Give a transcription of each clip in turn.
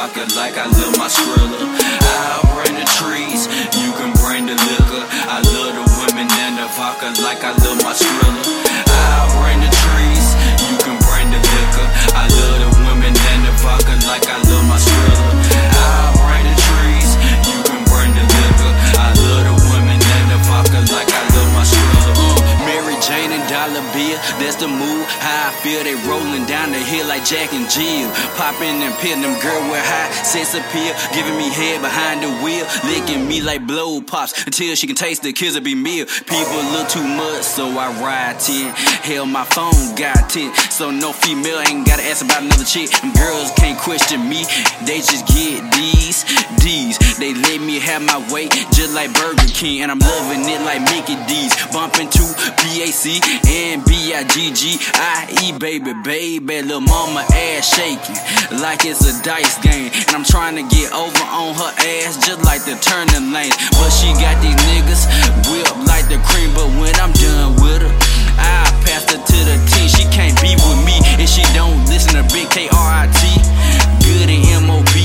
vodka like I love my Skrilla. I'll bring the trees, you can bring the liquor. I love the women and the vodka like I love my Skrilla. I'll bring the trees, you can bring the liquor. I love the women and the vodka like I love my Skrilla. I'll bring the trees, you can bring the liquor. I love the women and the vodka like I love my Skrilla. Mary Jane and dollar beer, that's the move. How I feel, they rolling down the hill like Jack and Jill. Popping and pin them girl with high sex appeal, giving me head behind the wheel, licking me like blow pops until she can taste the kids. Will be meal. People look too much, so I ride 10. Hell, my phone got 10, so no female ain't gotta ask about another chick. And girls can't question me, they just get these D's. They let me have my way, just like Burger King, and I'm loving it like Mickey D's. Bumping to BAC and BIGGIE, baby, baby, little mama ass shaking like it's a dice game, and I'm trying to get over on her ass just like the turning lanes. But she got these niggas whipped like the cream, but when I'm done with her, I pass her to the T. She can't be with me if she don't listen to Big KRIT, good and MOB,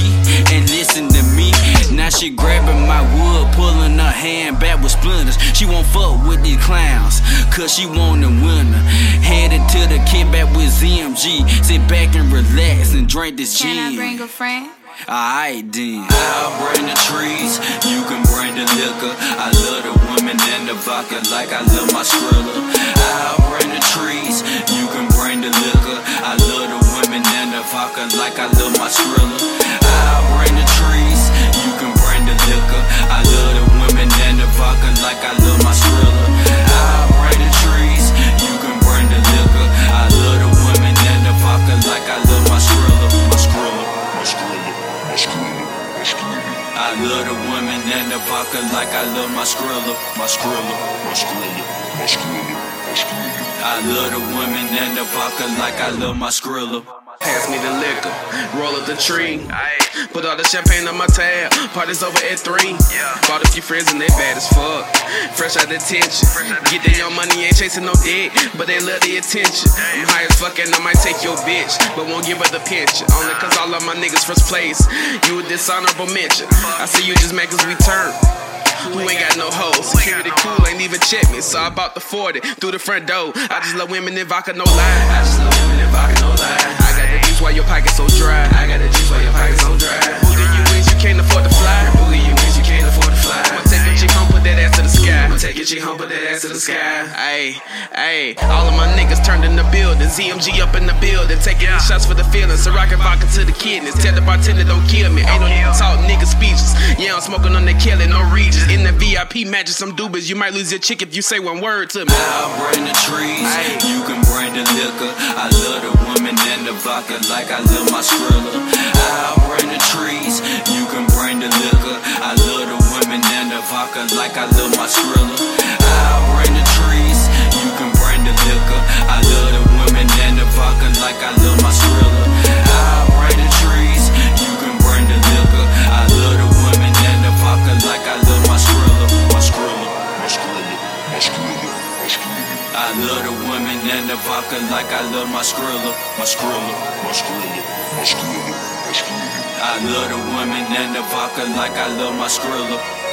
and listen to me. Now she grabbing my wood, pulling her hand back with splinters. She won't fuck with these clowns, cause she want the winner. Headed to the kid back with ZMG. Sit back and relax and drink this gin. Can I bring a friend? Alright then. I'll bring the trees, you can bring the liquor. I love the women and the vodka like I love my Skrilla. I'll bring the trees, you can bring the liquor. I love the women and the vodka like I love my Skrilla. I'll bring the trees, you can bring the liquor. I love the women and the vodka like I love my Skrilla. I'll bring the trees, you can bring the liquor. I love the women and the vodka like I love my Skrilla. My Skrilla, my Skrilla, my Skrilla, my Skrilla. I love the women and the vodka like I love my Skrilla. My Skrilla, my Skrilla, my Skrilla, my Skrilla. I love the women and the vodka like I love my Skrilla. Pass me the liquor, roll up the tree. Aye. Put all the champagne on my tab. Party's over at 3. Yeah. Bought a few friends and they bad as fuck. Fresh out the tension. Get their young money, ain't chasing no dick, but they love the attention. I'm high as fuck and I might take your bitch, but won't give her the pension. Only cause all of my niggas first place. You a dishonorable mention. I see you just make us return. Who ain't got no hoes? Security cool, ain't even check me. So I bought the 40 through the front door. I just love women in vodka, no lie. I just love women in vodka, no lie. Why your pocket's so dry? I got a juice why your pocket's so dry. Who do you wish you can't afford to fly? Who do you wish you can't afford to fly? I'ma take your chick home, put that ass to the sky. I'ma take your chick home, put that ass to the sky. Ayy, ayy. All of my niggas turned in the building. ZMG up in the building. Taking these shots for the feelings. So rockin' vodka to the kidneys. Tell the bartender don't kill me. Ain't no talk nigga speeches. Yeah, I'm smoking on the Kelly, no Regis. In the VIP matches, some dubas. You might lose your chick if you say one word to me. I'll bring the trees. Aye. You can bring the liquor. I love the woman and the vodka like I love my Skrilla. I'll bring the trees, you can bring the liquor. I love the women and the vodka like I love my Skrilla. I'll bring the trees, you can bring the liquor. I love the women and the vodka like I love my Skrilla. I'll bring the trees, you can bring the liquor. I love the women and the vodka like I love my Skrilla. My Skrilla, my Skrilla, my Skrilla, my Skrilla. I love the women and the vodka like I love my Skrilla, my Skrilla, my Skrilla, my Skrilla, my Skrilla. I love the women and the vodka like I love my Skrilla.